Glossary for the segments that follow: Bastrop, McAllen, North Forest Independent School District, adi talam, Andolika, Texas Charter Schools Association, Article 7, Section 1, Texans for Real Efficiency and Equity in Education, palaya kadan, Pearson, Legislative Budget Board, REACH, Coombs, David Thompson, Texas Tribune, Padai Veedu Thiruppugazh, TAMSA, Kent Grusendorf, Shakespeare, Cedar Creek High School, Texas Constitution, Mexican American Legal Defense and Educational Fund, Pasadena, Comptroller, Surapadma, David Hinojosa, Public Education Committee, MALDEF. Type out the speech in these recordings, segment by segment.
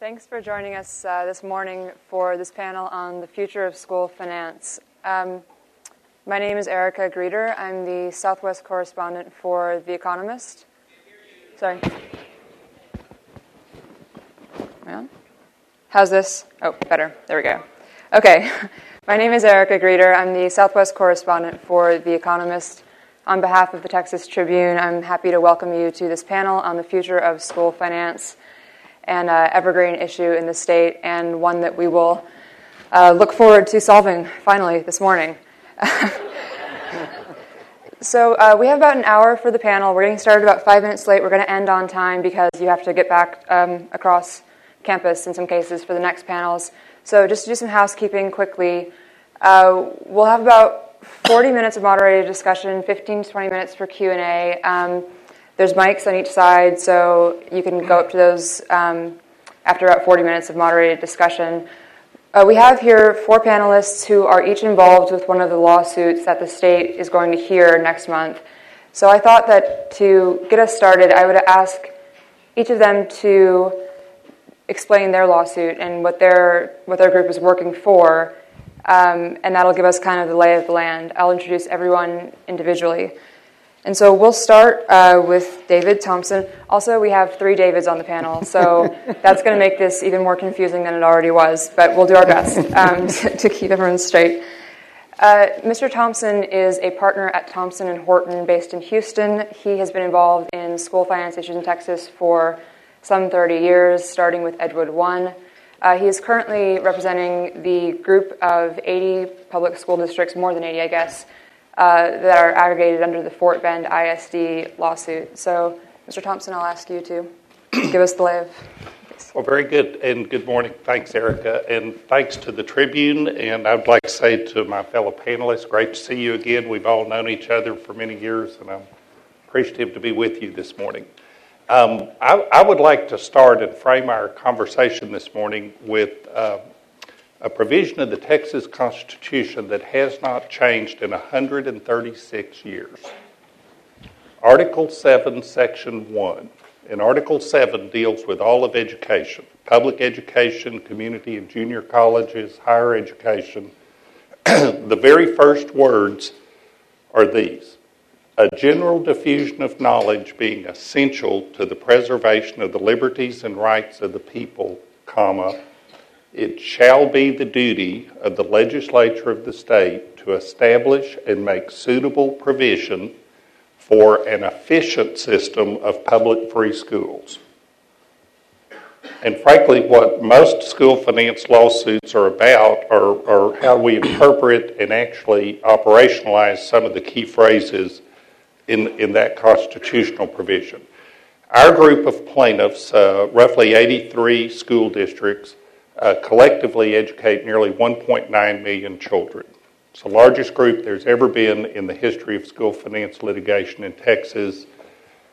Thanks for joining us this morning for this panel on the future of school finance. My name is Erica Grieder. I'm the Southwest correspondent for The Economist. Sorry. How's this? Oh, better. There we go. Okay. My name is Erica Grieder. I'm the Southwest correspondent for The Economist. On behalf of the Texas Tribune, I'm happy to welcome you to this panel on the future of school finance, an evergreen issue in the state, and one that we will look forward to solving, finally, this morning. So we have about an hour for the panel. We're getting started about 5 minutes late. We're going to end on time because you have to get back across campus in some cases for the next panels. So just to do some housekeeping quickly, we'll have about 40 minutes of moderated discussion, 15 to 20 minutes for Q&A. There's mics on each side, so you can go up to those after about 40 minutes of moderated discussion. We have here four panelists who are each involved with one of the lawsuits that the state is going to hear next month. So I thought that to get us started, I would ask each of them to explain their lawsuit and what their group is working for, and that'll give us kind of the lay of the land. I'll introduce everyone individually. And so we'll start with David Thompson. Also, we have three Davids on the panel, so that's going to make this even more confusing than it already was, but we'll do our best to keep everyone straight. Mr. Thompson is a partner at Thompson and Horton based in Houston. He has been involved in school finance issues in Texas for some 30 years, starting with Edgewood 1. He is currently representing the group of 80 public school districts, more than 80, I guess, that are aggregated under the Fort Bend ISD lawsuit. So, Mr. Thompson, I'll ask you to give us the lay of this. Well, very good, and good morning. Thanks, Erica, and thanks to the Tribune, and I would like to say to my fellow panelists, great to see you again. We've all known each other for many years, and I'm appreciative to be with you this morning. I would like to start and frame our conversation this morning with a provision of the Texas Constitution that has not changed in 136 years. Article 7, Section 1. And Article 7 deals with all of education, public education, community and junior colleges, higher education. The very first words are these: a general diffusion of knowledge being essential to the preservation of the liberties and rights of the people, comma, it shall be the duty of the legislature of the state to establish and make suitable provision for an efficient system of public free schools. And frankly, what most school finance lawsuits are about are how we interpret and actually operationalize some of the key phrases in that constitutional provision. Our group of plaintiffs, roughly 83 school districts, collectively educate nearly 1.9 million children. It's the largest group there's ever been in the history of school finance litigation in Texas.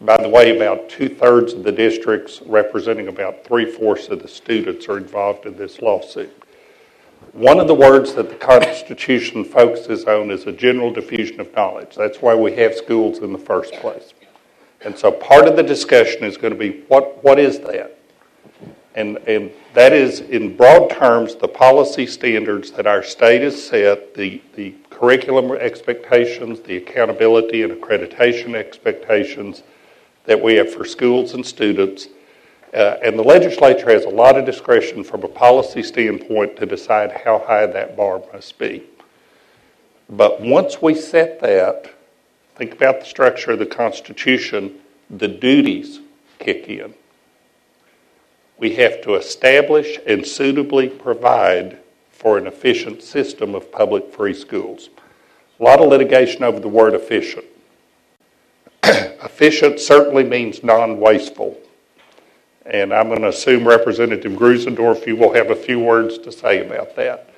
By the way, about two-thirds of the districts, representing about three-fourths of the students, are involved in this lawsuit. One of the words that the Constitution focuses on is a general diffusion of knowledge. That's why we have schools in the first place. And so part of the discussion is going to be, what is that? And that is, in broad terms, the policy standards that our state has set, the curriculum expectations, the accountability and accreditation expectations that we have for schools and students. And the legislature has a lot of discretion from a policy standpoint to decide how high that bar must be. But once we set that, think about the structure of the Constitution, the duties kick in. We have to establish and suitably provide for an efficient system of public free schools. A lot of litigation over the word efficient. Efficient certainly means non-wasteful. And I'm going to assume Representative Grusendorf, you will have a few words to say about that.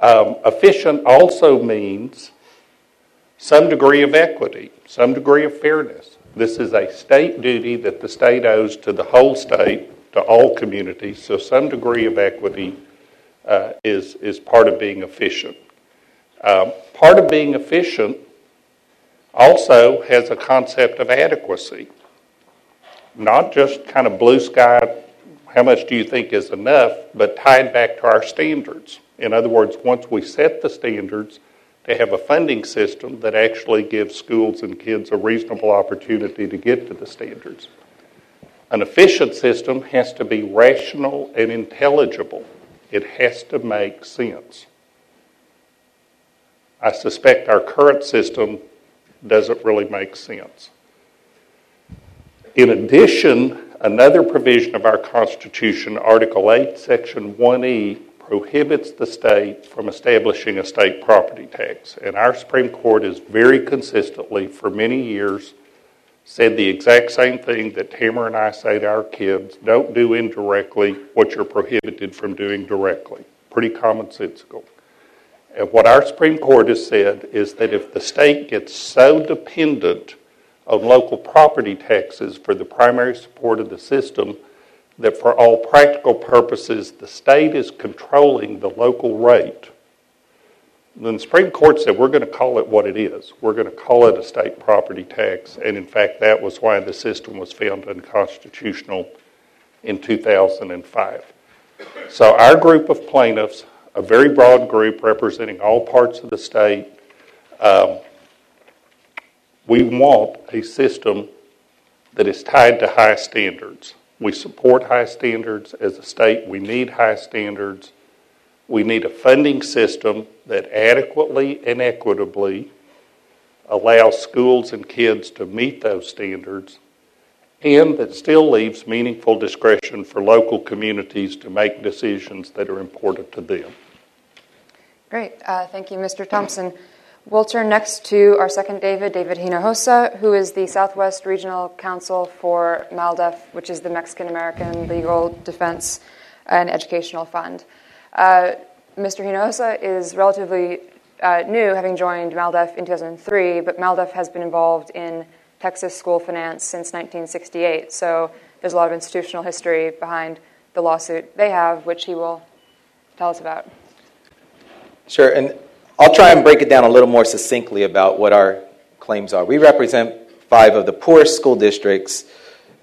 Efficient also means some degree of equity, some degree of fairness. This is a state duty that the state owes to the whole state, to all communities, so some degree of equity is part of being efficient. Part of being efficient also has a concept of adequacy, not just kind of blue sky, how much do you think is enough, but tied back to our standards. In other words, once we set the standards, to have a funding system that actually gives schools and kids a reasonable opportunity to get to the standards. An efficient system has to be rational and intelligible. It has to make sense. I suspect our current system doesn't really make sense. In addition, another provision of our Constitution, Article 8, Section 1E, prohibits the state from establishing a state property tax. And our Supreme Court has very consistently for many years said the exact same thing that Tamara and I say to our kids: don't do indirectly what you're prohibited from doing directly. Pretty commonsensical. And what our Supreme Court has said is that if the state gets so dependent on local property taxes for the primary support of the system that for all practical purposes the state is controlling the local rate, then the Supreme Court said we're going to call it what it is. We're going to call it a state property tax, and in fact that was why the system was found unconstitutional in 2005. So our group of plaintiffs, a very broad group representing all parts of the state, we want a system that is tied to high standards. We support high standards as a state. We need high standards. We need a funding system that adequately and equitably allows schools and kids to meet those standards, and that still leaves meaningful discretion for local communities to make decisions that are important to them. Great. Thank you, Mr. Thompson. We'll turn next to our second David, David Hinojosa, who is the Southwest Regional Counsel for MALDEF, which is the Mexican American Legal Defense and Educational Fund. Mr. Hinojosa is relatively new, having joined MALDEF in 2003, but MALDEF has been involved in Texas school finance since 1968, so there's a lot of institutional history behind the lawsuit they have, which he will tell us about. Sure, and I'll try and break it down a little more succinctly about what our claims are. We represent 5 of the poorest school districts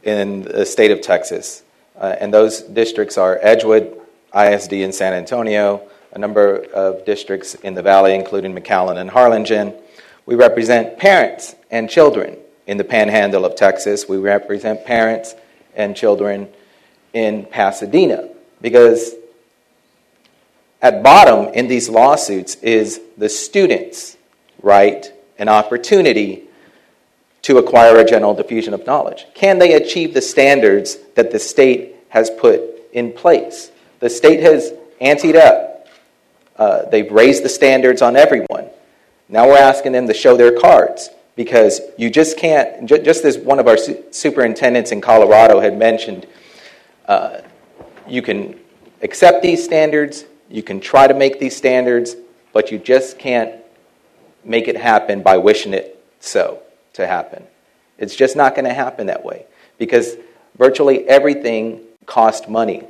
in the state of Texas, and those districts are Edgewood, ISD in San Antonio, a number of districts in the valley, including McAllen and Harlingen. We represent parents and children in the panhandle of Texas. We represent parents and children in Pasadena, because at bottom in these lawsuits is the student's right and opportunity to acquire a general diffusion of knowledge. Can they achieve the standards that the state has put in place? The state has anteed up. They've raised the standards on everyone. Now we're asking them to show their cards, because you just can't, just as one of our superintendents in Colorado had mentioned, you can accept these standards, you can try to make these standards, but you just can't make it happen by wishing it so to happen. It's just not going to happen that way, because virtually everything costs money.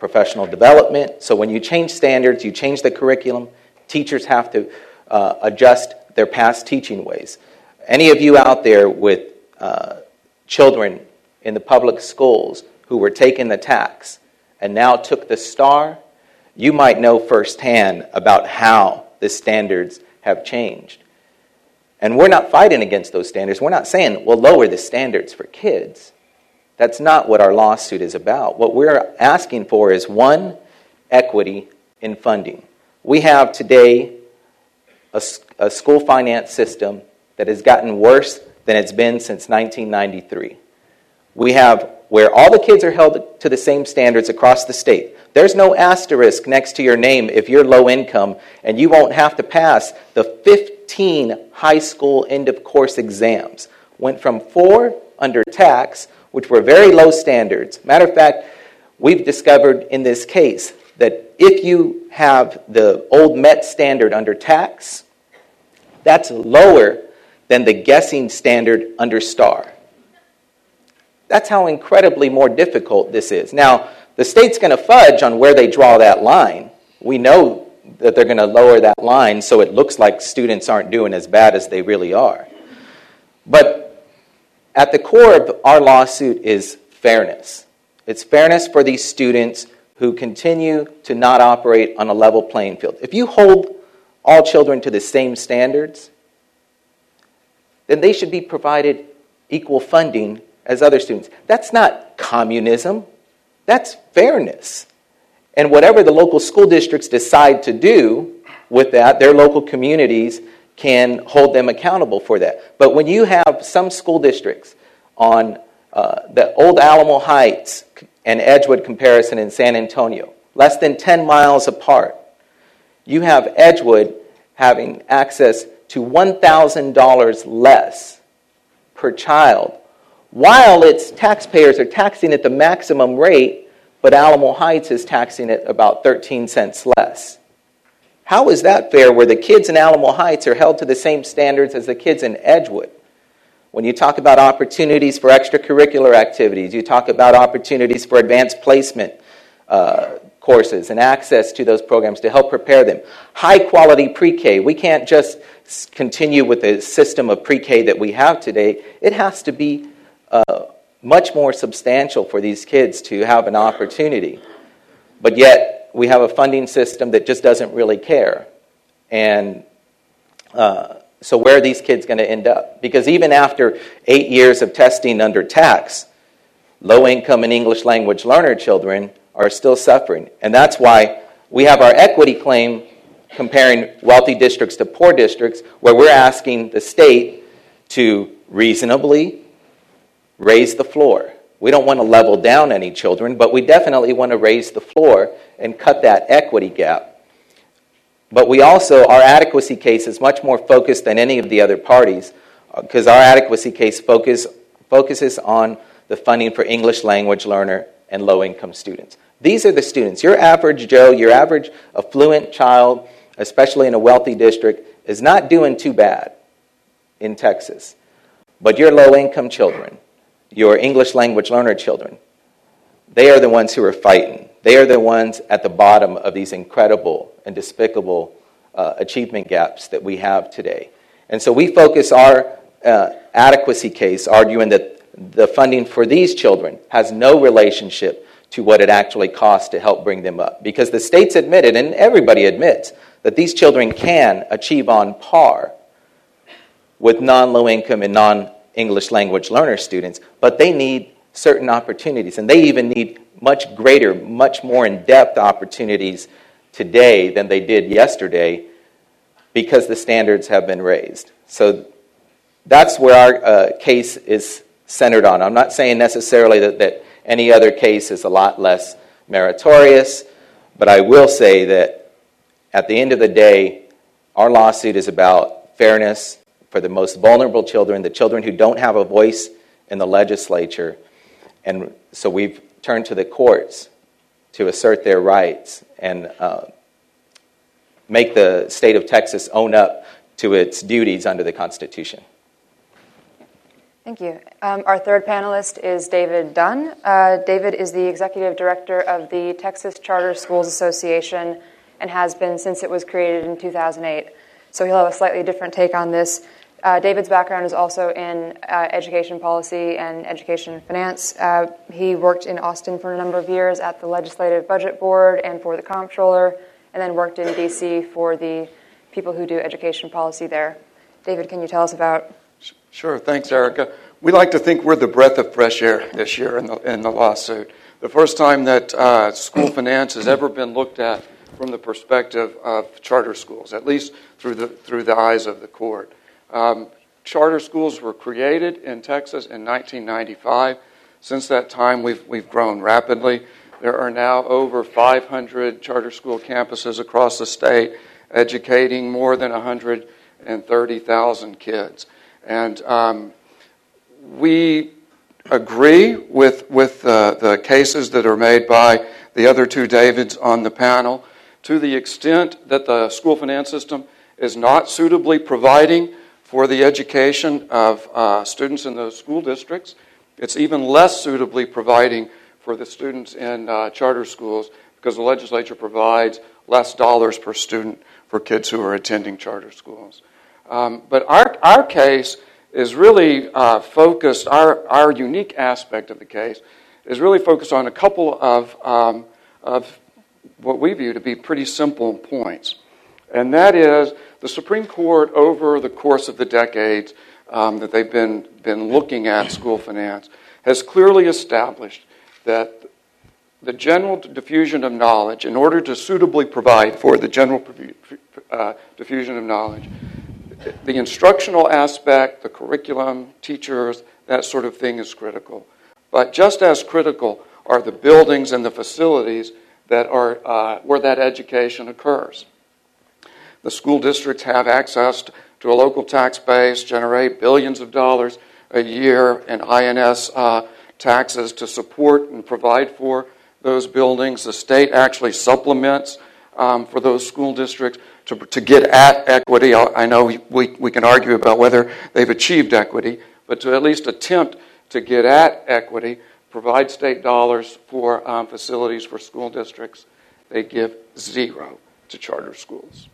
Professional development, so when you change standards, you change the curriculum, teachers have to adjust their past teaching ways. Any of you out there with children in the public schools who were taking the TAKS and now took the STAAR, you might know firsthand about how the standards have changed. And we're not fighting against those standards. We're not saying, we'll lower the standards for kids. That's not what our lawsuit is about. What we're asking for is, one, equity in funding. We have today a school finance system that has gotten worse than it's been since 1993. We have where all the kids are held to the same standards across the state. There's no asterisk next to your name if you're low income, and you won't have to pass the 15 high school end of course exams. Went from 4 under TAKS, which were very low standards. Matter of fact, we've discovered in this case that if you have the old MET standard under TAKS, that's lower than the guessing standard under STAAR. That's how incredibly more difficult this is. Now, the state's going to fudge on where they draw that line. We know that they're going to lower that line so it looks like students aren't doing as bad as they really are. But at the core of our lawsuit is fairness. It's fairness for these students who continue to not operate on a level playing field. If you hold all children to the same standards, then they should be provided equal funding as other students. That's not communism. That's fairness. And whatever the local school districts decide to do with that, their local communities can hold them accountable for that. But when you have some school districts on the old Alamo Heights and Edgewood comparison in San Antonio, less than 10 miles apart, you have Edgewood having access to $1,000 less per child, while its taxpayers are taxing at the maximum rate, but Alamo Heights is taxing at about 13 cents less. How is that fair where the kids in Alamo Heights are held to the same standards as the kids in Edgewood? When you talk about opportunities for extracurricular activities, you talk about opportunities for advanced placement courses and access to those programs to help prepare them. High-quality pre-K. We can't just continue with the system of pre-K that we have today. It has to be much more substantial for these kids to have an opportunity. But yet, we have a funding system that just doesn't really care. And so where are these kids going to end up? Because even after 8 years of testing under TAKS, low-income and English language learner children are still suffering. And that's why we have our equity claim comparing wealthy districts to poor districts, where we're asking the state to reasonably raise the floor. We don't want to level down any children, but we definitely want to raise the floor and cut that equity gap. But we also, our adequacy case is much more focused than any of the other parties, because our adequacy case focuses on the funding for English language learner and low-income students. These are the students. Your average Joe, your average affluent child, especially in a wealthy district, is not doing too bad in Texas. But your low-income children, your English language learner children, they are the ones who are fighting. They are the ones at the bottom of these incredible and despicable achievement gaps that we have today. And so we focus our adequacy case arguing that the funding for these children has no relationship to what it actually costs to help bring them up. Because the state's admitted, and everybody admits, that these children can achieve on par with non-low-income and non-English language learner students, but they need certain opportunities, and they even need much greater, much more in-depth opportunities today than they did yesterday because the standards have been raised. So that's where our case is centered on. I'm not saying necessarily that any other case is a lot less meritorious, but I will say that at the end of the day, our lawsuit is about fairness for the most vulnerable children, the children who don't have a voice in the legislature. And so we've turned to the courts to assert their rights and make the state of Texas own up to its duties under the Constitution. Thank you. Our third panelist is David Dunn. David is the executive director of the Texas Charter Schools Association and has been since it was created in 2008. So he'll have a slightly different take on this. David's background is also in education policy and education finance. He worked in Austin for a number of years at the Legislative Budget Board and for the Comptroller, and then worked in D.C. for the people who do education policy there. David, can you tell us about? Sure. Thanks, Erica. We like to think we're the breath of fresh air this year in the lawsuit. The first time that school finance has ever been looked at from the perspective of charter schools, at least through the eyes of the court. Charter schools were created in Texas in 1995. Since that time, we've grown rapidly. There are now over 500 charter school campuses across the state, educating more than 130,000 kids. And we agree with the cases that are made by the other two Davids on the panel to the extent that the school finance system is not suitably providing for the education of students in those school districts. It's even less suitably providing for the students in charter schools because the legislature provides less dollars per student for kids who are attending charter schools. But our case is really focused, our unique aspect of the case is really focused on a couple of what we view to be pretty simple points. And that is the Supreme Court, over the course of the decades that they've been looking at school finance, has clearly established that the general diffusion of knowledge, in order to suitably provide for the general diffusion of knowledge, the instructional aspect, the curriculum, teachers, that sort of thing is critical. But just as critical are the buildings and the facilities that are where that education occurs. The school districts have access to a local tax base, generate billions of dollars a year in INS taxes to support and provide for those buildings. The state actually supplements for those school districts to get at equity. I know we can argue about whether they've achieved equity, but to at least attempt to get at equity, provide state dollars for facilities for school districts. They give zero to charter schools.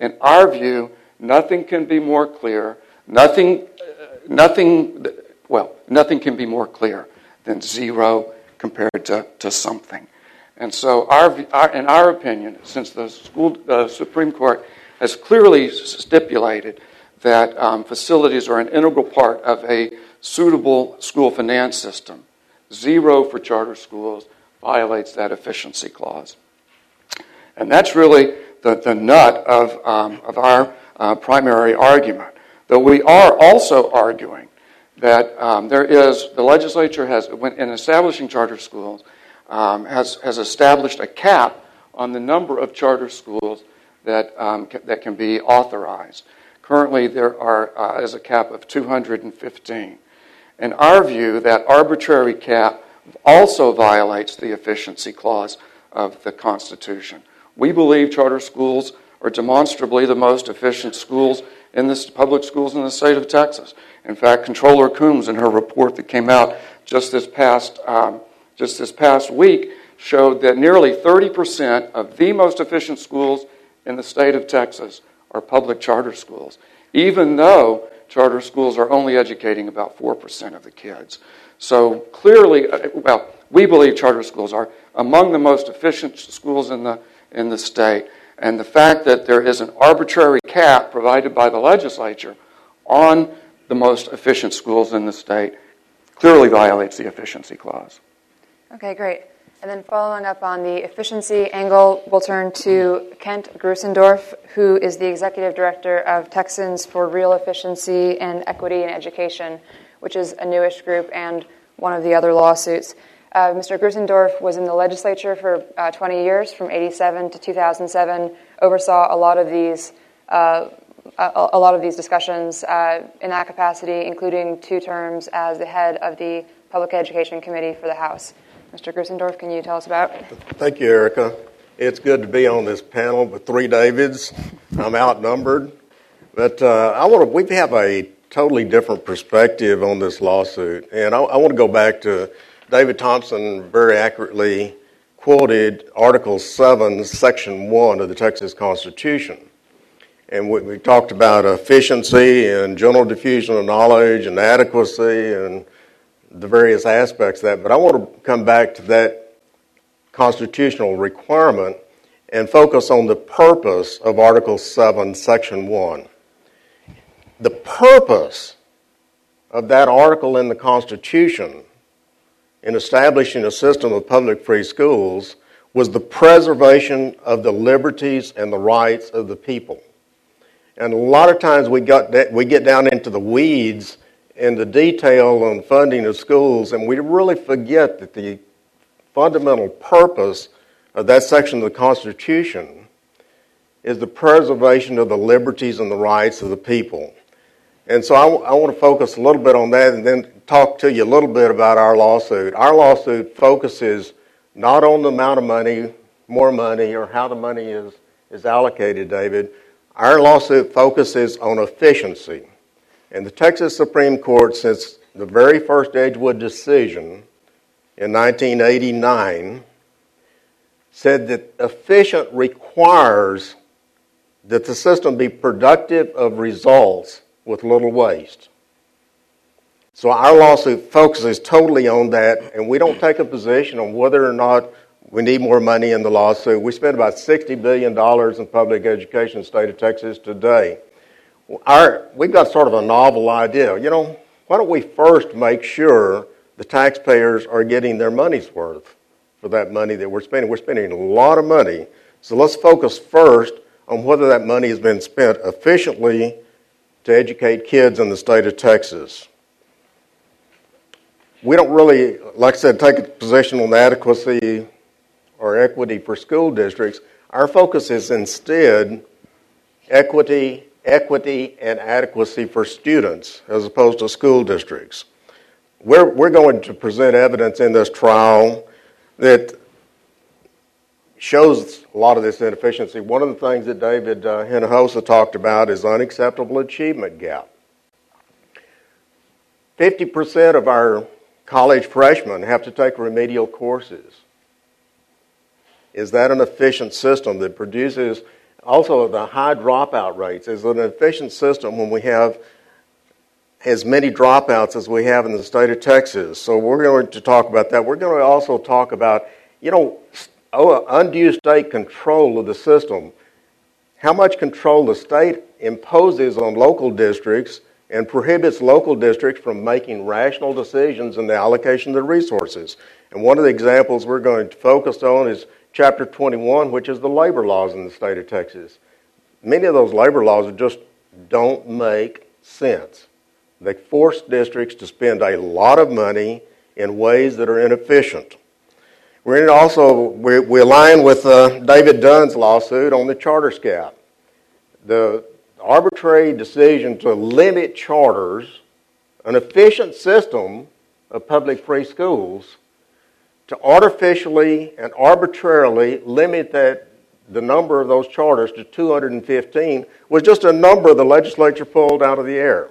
In our view, nothing can be more clear. Nothing can be more clear than zero compared to something. And so, in our opinion, since the Supreme Court has clearly stipulated that facilities are an integral part of a suitable school finance system, zero for charter schools violates that efficiency clause. And that's really the nut of our primary argument. Though we are also arguing that the legislature has, in establishing charter schools, has established a cap on the number of charter schools that can be authorized. Currently, there is a cap of 215. In our view, that arbitrary cap also violates the efficiency clause of the Constitution. We believe charter schools are demonstrably the most efficient schools in the public schools in the state of Texas. In fact, Comptroller Coombs, in her report that came out just this past week, showed that nearly 30% of the most efficient schools in the state of Texas are public charter schools, even though charter schools are only educating about 4% of the kids. So clearly, we believe charter schools are among the most efficient schools in the state, and the fact that there is an arbitrary cap provided by the legislature on the most efficient schools in the state clearly violates the efficiency clause. Okay, great. And then following up on the efficiency angle, we'll turn to Kent Grusendorf, who is the Executive Director of Texans for Real Efficiency and Equity in Education, which is a newish group and one of the other lawsuits. Mr. Grusendorf was in the legislature for 20 years, from 87 to 2007, oversaw a lot of these discussions in that capacity, including 2 terms as the head of the Public Education Committee for the House. Mr. Grusendorf, can you tell us about? Thank you, Erica. It's good to be on this panel with 3 Davids. I'm outnumbered, but we have a totally different perspective on this lawsuit, and I want to go back to David Thompson very accurately quoted Article 7, Section 1 of the Texas Constitution. And we talked about efficiency and general diffusion of knowledge and adequacy and the various aspects of that. But I want to come back to that constitutional requirement and focus on the purpose of Article 7, Section 1. The purpose of that article in the Constitution in establishing a system of public free schools was the preservation of the liberties and the rights of the people. And a lot of times we get down into the weeds and the detail on funding of schools, and we really forget that the fundamental purpose of that section of the Constitution is the preservation of the liberties and the rights of the people. And so I want to focus a little bit on that and then talk to you a little bit about our lawsuit. Our lawsuit focuses not on the amount of money, more money, or how the money is allocated, David. Our lawsuit focuses on efficiency. And the Texas Supreme Court, since the very first Edgewood decision in 1989, said that efficient requires that the system be productive of results with little waste. So our lawsuit focuses totally on that, and we don't take a position on whether or not we need more money in the lawsuit. We spend about $60 billion in public education in the state of Texas today. We've got sort of a novel idea. You know, why don't we first make sure the taxpayers are getting their money's worth for that money that we're spending? We're spending a lot of money. So let's focus first on whether that money has been spent efficiently to educate kids in the state of Texas. We don't really, like I said, take a position on adequacy or equity for school districts. Our focus is instead equity and adequacy for students as opposed to school districts. We're going to present evidence in this trial that shows a lot of this inefficiency. One of the things that David Hinojosa talked about is unacceptable achievement gap. 50% of our college freshmen have to take remedial courses. Is that an efficient system that produces also the high dropout rates? Is it an efficient system when we have as many dropouts as we have in the state of Texas? So we're going to talk about that. We're going to also talk about, you know, undue state control of the system. How much control the state imposes on local districts and prohibits local districts from making rational decisions in the allocation of the resources. And one of the examples we're going to focus on is Chapter 21, which is the labor laws in the state of Texas. Many of those labor laws just don't make sense. They force districts to spend a lot of money in ways that are inefficient. We align with David Dunn's lawsuit on the charter scap. The arbitrary decision to limit charters, an efficient system of public free schools, to artificially and arbitrarily limit the number of those charters to 215 was just a number the legislature pulled out of the air.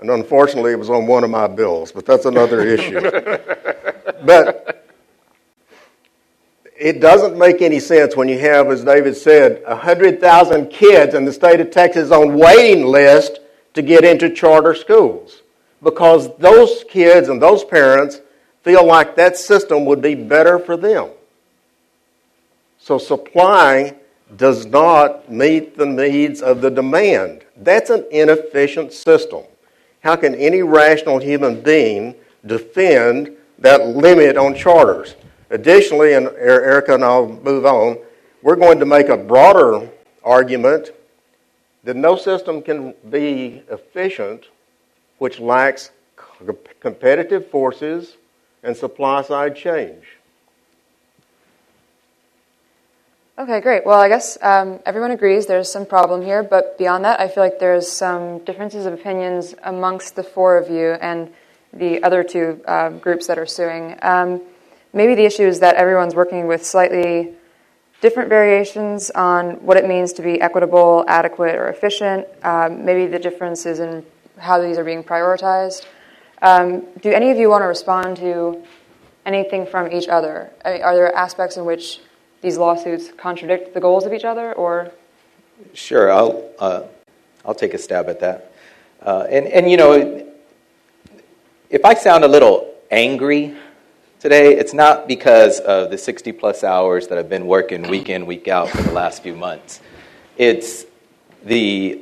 And unfortunately, it was on one of my bills, but that's another issue. But it doesn't make any sense when you have, as David said, 100,000 kids in the state of Texas on waiting list to get into charter schools, because those kids and those parents feel like that system would be better for them. So supply does not meet the needs of the demand. That's an inefficient system. How can any rational human being defend that limit on charters? Additionally, and Erica and I'll move on, we're going to make a broader argument that no system can be efficient which lacks competitive forces and supply-side change. Okay, great. Well, I guess everyone agrees there's some problem here, but beyond that, I feel like there's some differences of opinions amongst the four of you and the other two groups that are suing. Maybe the issue is that everyone's working with slightly different variations on what it means to be equitable, adequate, or efficient. Maybe the difference is in how these are being prioritized. Do any of you want to respond to anything from each other? I mean, are there aspects in which these lawsuits contradict the goals of each other, or? Sure, I'll take a stab at that. And you know, if I sound a little angry today, it's not because of the 60-plus hours that I've been working week in, week out for the last few months. It's the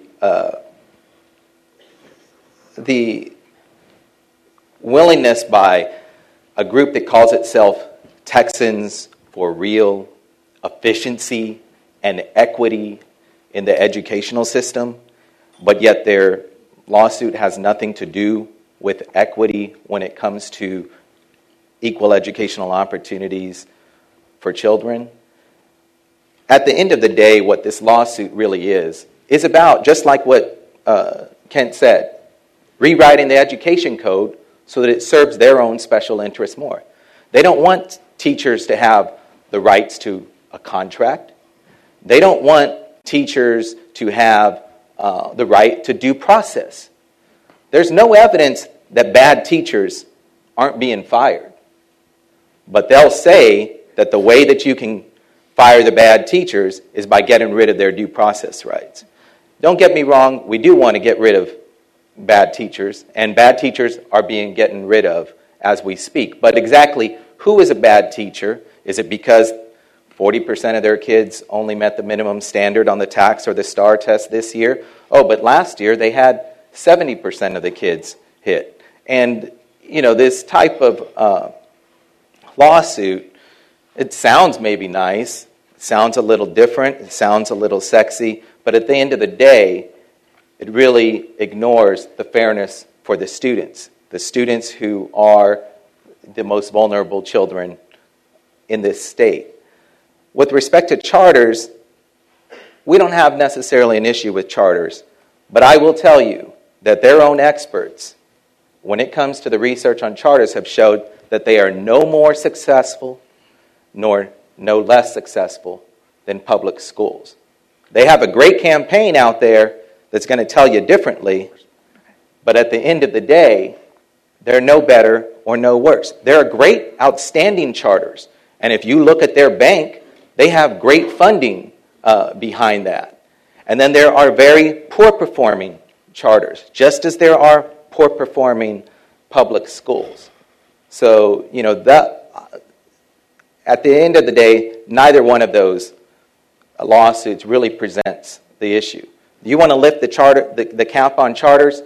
willingness by a group that calls itself Texans for Real Efficiency and Equity in the Educational System, but yet their lawsuit has nothing to do with equity when it comes to equal educational opportunities for children. At the end of the day, what this lawsuit really is about, just like what Kent said, rewriting the education code so that it serves their own special interests more. They don't want teachers to have the rights to a contract. They don't want teachers to have the right to due process. There's no evidence that bad teachers aren't being fired. But they'll say that the way that you can fire the bad teachers is by getting rid of their due process rights. Don't get me wrong, we do want to get rid of bad teachers, and bad teachers are being gotten rid of as we speak. But exactly who is a bad teacher? Is it because 40% of their kids only met the minimum standard on the TAKS or the STAAR test this year? Oh, but last year they had 70% of the kids hit. And, you know, this type of lawsuit, it sounds maybe nice, sounds a little different, it sounds a little sexy, but at the end of the day, it really ignores the fairness for the students who are the most vulnerable children in this state. With respect to charters, we don't have necessarily an issue with charters, but I will tell you that their own experts, when it comes to the research on charters, have showed that they are no more successful nor no less successful than public schools. They have a great campaign out there that's going to tell you differently, but at the end of the day, they're no better or no worse. There are great, outstanding charters, and if you look at their bank, they have great funding behind that. And then there are very poor-performing charters, just as there are poor-performing public schools. So, you know, at the end of the day, neither one of those lawsuits really presents the issue. You want to lift the cap on charters?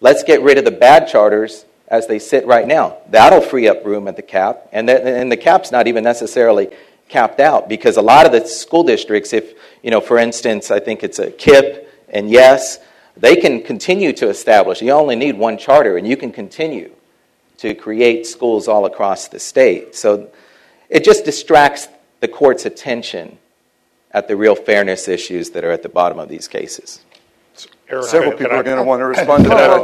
Let's get rid of the bad charters as they sit right now. That'll free up room at the cap, and the cap's not even necessarily capped out, because a lot of the school districts, if, you know, for instance, I think it's a KIPP and yes, they can continue to establish. You only need one charter, and you can continue to create schools all across the state. So it just distracts the court's attention at the real fairness issues that are at the bottom of these cases. Erica, several people are going to want to respond to that, I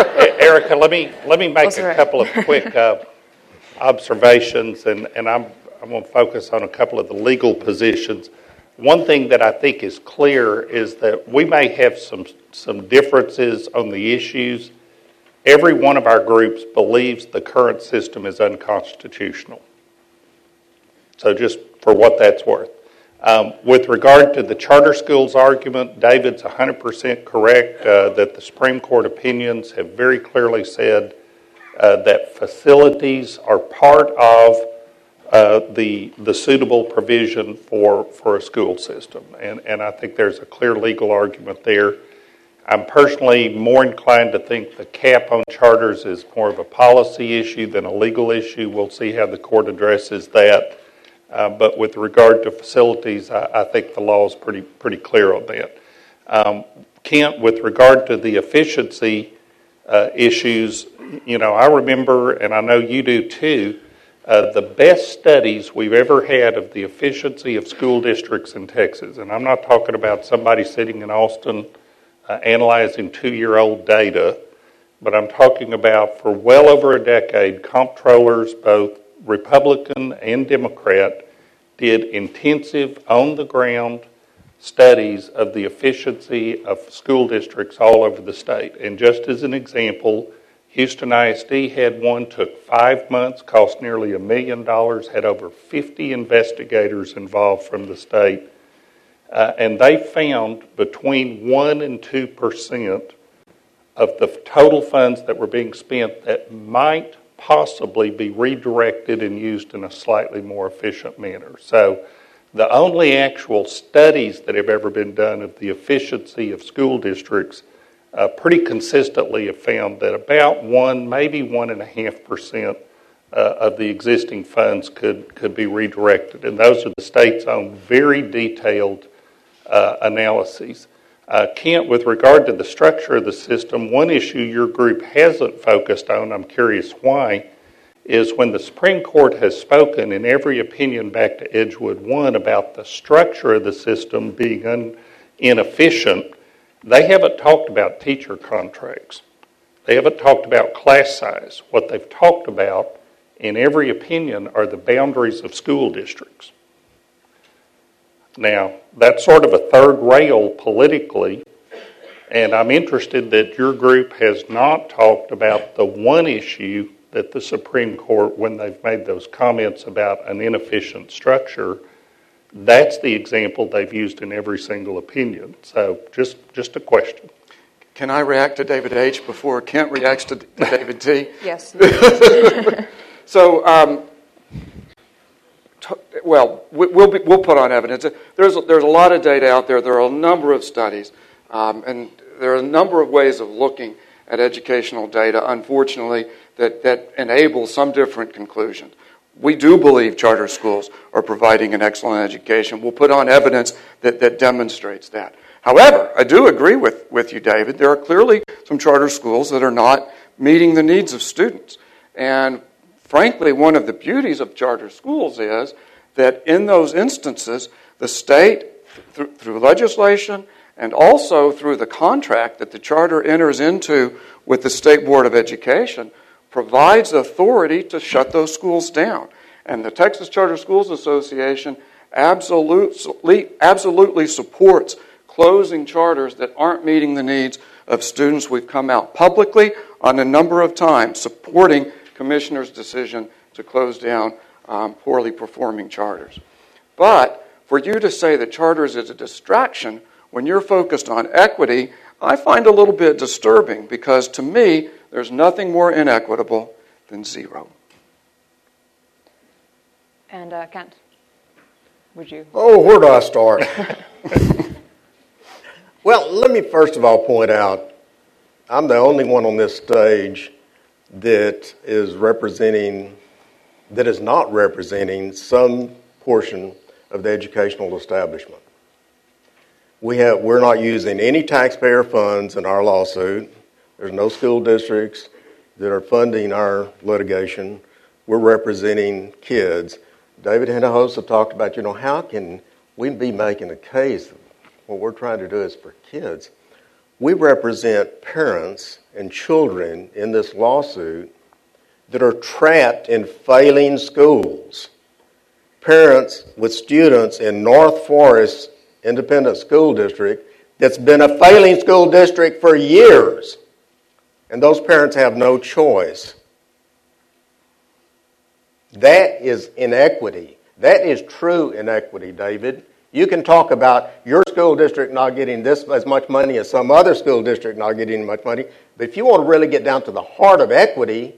think. Erica, let me make a couple of quick observations, and I'm going to focus on a couple of the legal positions. One thing that I think is clear is that we may have some differences on the issues. Every one of our groups believes the current system is unconstitutional. So just for what that's worth. With regard to the charter schools argument, David's 100% correct that the Supreme Court opinions have very clearly said that facilities are part of the suitable provision for a school system. And I think there's a clear legal argument there. I'm personally more inclined to think the cap on charters is more of a policy issue than a legal issue. We'll see how the court addresses that. But with regard to facilities, I think the law is pretty clear on that. Kent, with regard to the efficiency issues, you know, I remember, and I know you do too, the best studies we've ever had of the efficiency of school districts in Texas. And I'm not talking about somebody sitting in Austin analyzing 2-year-old data, but I'm talking about for well over a decade, comptrollers, both Republican and Democrat, did intensive on-the-ground studies of the efficiency of school districts all over the state. And just as an example, Houston ISD had one, took 5 months, cost nearly $1 million, had over 50 investigators involved from the state, and they found between 1 and 2% of the total funds that were being spent that might possibly be redirected and used in a slightly more efficient manner. So the only actual studies that have ever been done of the efficiency of school districts pretty consistently have found that about 1, maybe 1.5% of the existing funds could be redirected. And those are the state's own very detailed analyses. Kent, with regard to the structure of the system, one issue your group hasn't focused on, I'm curious why, is when the Supreme Court has spoken in every opinion back to Edgewood 1 about the structure of the system being inefficient, they haven't talked about teacher contracts. They haven't talked about class size. What they've talked about in every opinion are the boundaries of school districts. Now, that's sort of a third rail politically, and I'm interested that your group has not talked about the one issue that the Supreme Court, when they've made those comments about an inefficient structure, that's the example they've used in every single opinion. So just a question. Can I react to David H. before Kent reacts to David T.? Yes. So, we'll put on evidence. There's a lot of data out there. There are a number of studies, and there are a number of ways of looking at educational data, unfortunately, that enable some different conclusions. We do believe charter schools are providing an excellent education. We'll put on evidence that demonstrates that. However, I do agree with you, David. There are clearly some charter schools that are not meeting the needs of students. And frankly, one of the beauties of charter schools is that in those instances, the state, through legislation and also through the contract that the charter enters into with the State Board of Education, provides authority to shut those schools down. And the Texas Charter Schools Association absolutely supports closing charters that aren't meeting the needs of students. We've come out publicly on a number of times supporting commissioners' decision to close down poorly performing charters. But for you to say that charters is a distraction when you're focused on equity, I find a little bit disturbing, because to me, there's nothing more inequitable than zero. And Kent, would you? Oh, where do I start? Well, let me first of all point out, I'm the only one on this stage that is not representing some portion of the educational establishment. We're not using any taxpayer funds in our lawsuit. There's no school districts that are funding our litigation. We're representing kids. David Hinojosa talked about, how can we be making a case? What we're trying to do is for kids. We represent parents and children in this lawsuit that are trapped in failing schools. Parents with students in North Forest Independent School District that's been a failing school district for years. And those parents have no choice. That is inequity. That is true inequity, David. You can talk about your school district not getting this as much money as some other school district not getting much money. But if you want to really get down to the heart of equity,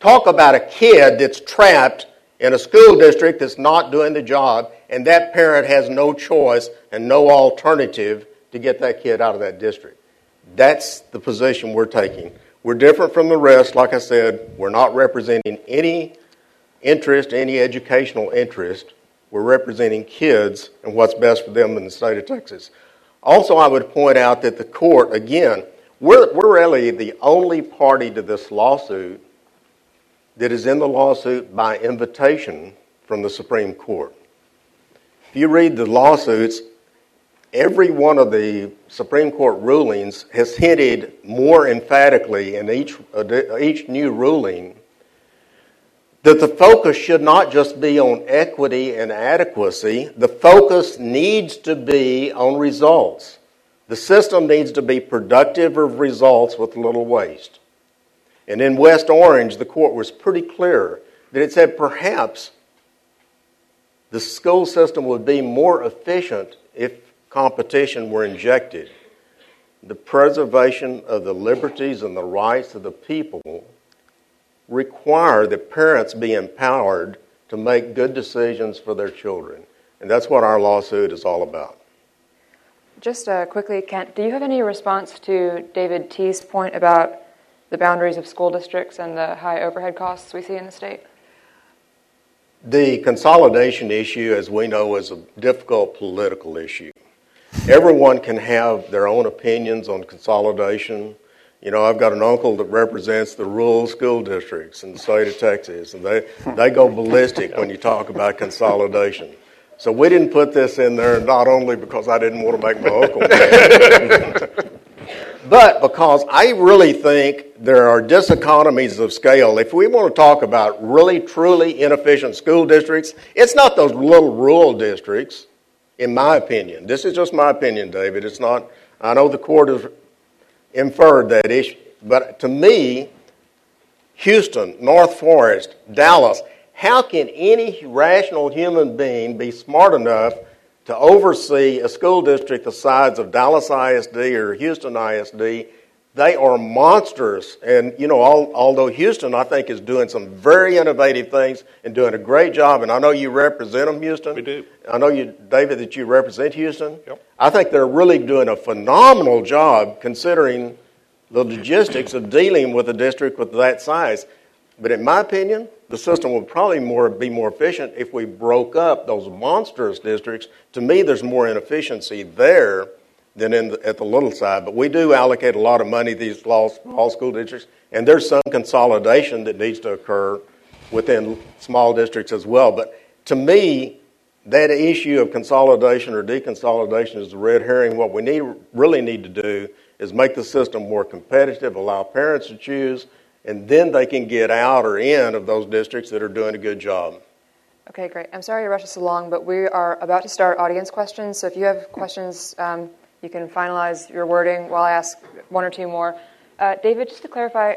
talk about a kid that's trapped in a school district that's not doing the job, and that parent has no choice and no alternative to get that kid out of that district. That's the position we're taking. We're different from the rest. Like I said, we're not representing any interest, any educational interest. We're representing kids and what's best for them in the state of Texas. Also, I would point out that the court, again, we're really the only party to this lawsuit that is in the lawsuit by invitation from the Supreme Court. If you read the lawsuits, every one of the Supreme Court rulings has hinted more emphatically in each new ruling that the focus should not just be on equity and adequacy. The focus needs to be on results. The system needs to be productive of results with little waste. And in West Orange, the court was pretty clear that it said perhaps the school system would be more efficient if competition were injected. The preservation of the liberties and the rights of the people require that parents be empowered to make good decisions for their children. And that's what our lawsuit is all about. Just quickly, Kent, do you have any response to David T's point about the boundaries of school districts and the high overhead costs we see in the state? The consolidation issue, as we know, is a difficult political issue. Everyone can have their own opinions on consolidation. I've got an uncle that represents the rural school districts in the state of Texas, and they go ballistic when you talk about consolidation. So we didn't put this in there, not only because I didn't want to make my uncle mad, but because I really think there are diseconomies of scale. If we want to talk about really, truly inefficient school districts, it's not those little rural districts. In my opinion, this is just my opinion, David. It's not. I know the court has inferred that issue, but to me, Houston, North Forest, Dallas. How can any rational human being be smart enough to oversee a school district the size of Dallas ISD or Houston ISD, they are monsters. And, you know, although Houston, I think, is doing some very innovative things and doing a great job, and I know you represent them, Houston. We do. I know, you, David, that you represent Houston. Yep. I think they're really doing a phenomenal job considering the logistics of dealing with a district with that size. But in my opinion, the system would probably be more efficient if we broke up those monstrous districts. To me, there's more inefficiency there than at the little side. But we do allocate a lot of money to these small school districts, and there's some consolidation that needs to occur within small districts as well. But to me, that issue of consolidation or deconsolidation is the red herring. What we really need to do is make the system more competitive, allow parents to choose, and then they can get out or in of those districts that are doing a good job. Okay, great. I'm sorry to rush us along, but we are about to start audience questions. So if you have questions, you can finalize your wording while I ask one or two more. David, just to clarify,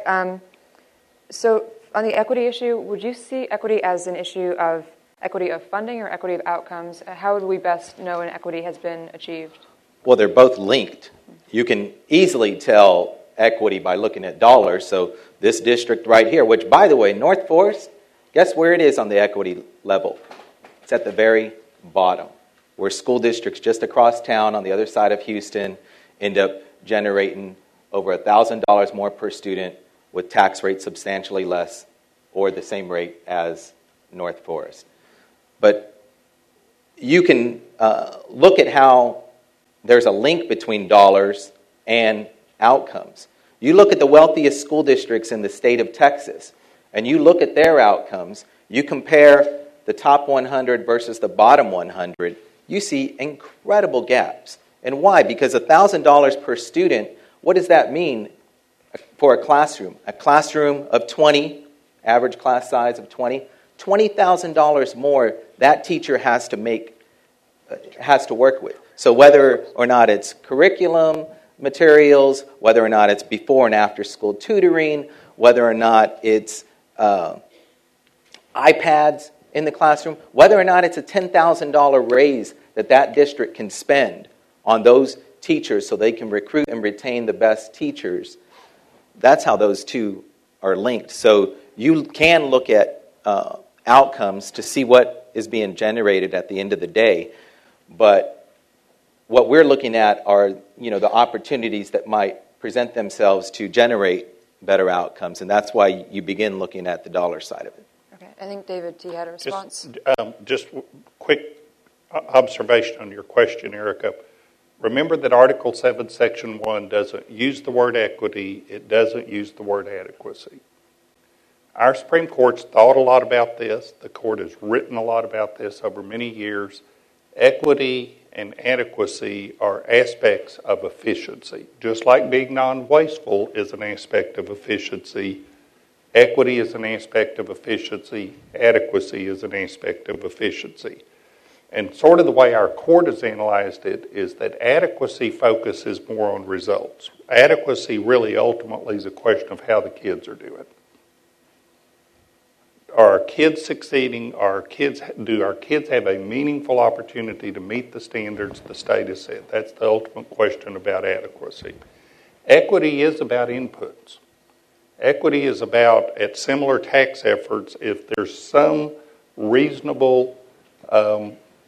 so on the equity issue, would you see equity as an issue of equity of funding or equity of outcomes? How would we best know an equity has been achieved? Well, they're both linked. You can easily tell equity by looking at dollars. So this district right here, which, by the way, North Forest, guess where it is on the equity level? It's at the very bottom, where school districts just across town on the other side of Houston end up generating over $1,000 more per student with tax rates substantially less or the same rate as North Forest. But you can look at how there's a link between dollars and outcomes. You look at the wealthiest school districts in the state of Texas, and you look at their outcomes. You compare the top 100 versus the bottom 100, you see incredible gaps. And why? Because $1,000 per student, what does that mean for a classroom? A classroom of 20, average class size of 20, $20,000 more that teacher has to make, has to work with. So whether or not it's curriculum materials, whether or not it's before and after school tutoring, whether or not it's iPads in the classroom, whether or not it's a $10,000 raise that district can spend on those teachers so they can recruit and retain the best teachers, that's how those two are linked. So you can look at outcomes to see what is being generated at the end of the day, but what we're looking at are, you know, the opportunities that might present themselves to generate better outcomes, and that's why you begin looking at the dollar side of it. Okay, I think, David, you had a response. Just quick observation on your question, Erica. Remember that Article 7, Section 1 doesn't use the word equity. It doesn't use the word adequacy. Our Supreme Court's thought a lot about this. The court has written a lot about this over many years. Equity and adequacy are aspects of efficiency. Just like being non-wasteful is an aspect of efficiency, equity is an aspect of efficiency, adequacy is an aspect of efficiency. And sort of the way our court has analyzed it is that adequacy focuses more on results. Adequacy really ultimately is a question of how the kids are doing. Are our kids succeeding? Do our kids have a meaningful opportunity to meet the standards the state has set? That's the ultimate question about adequacy. Equity is about inputs. Equity is about, at similar tax efforts, if there's some reasonable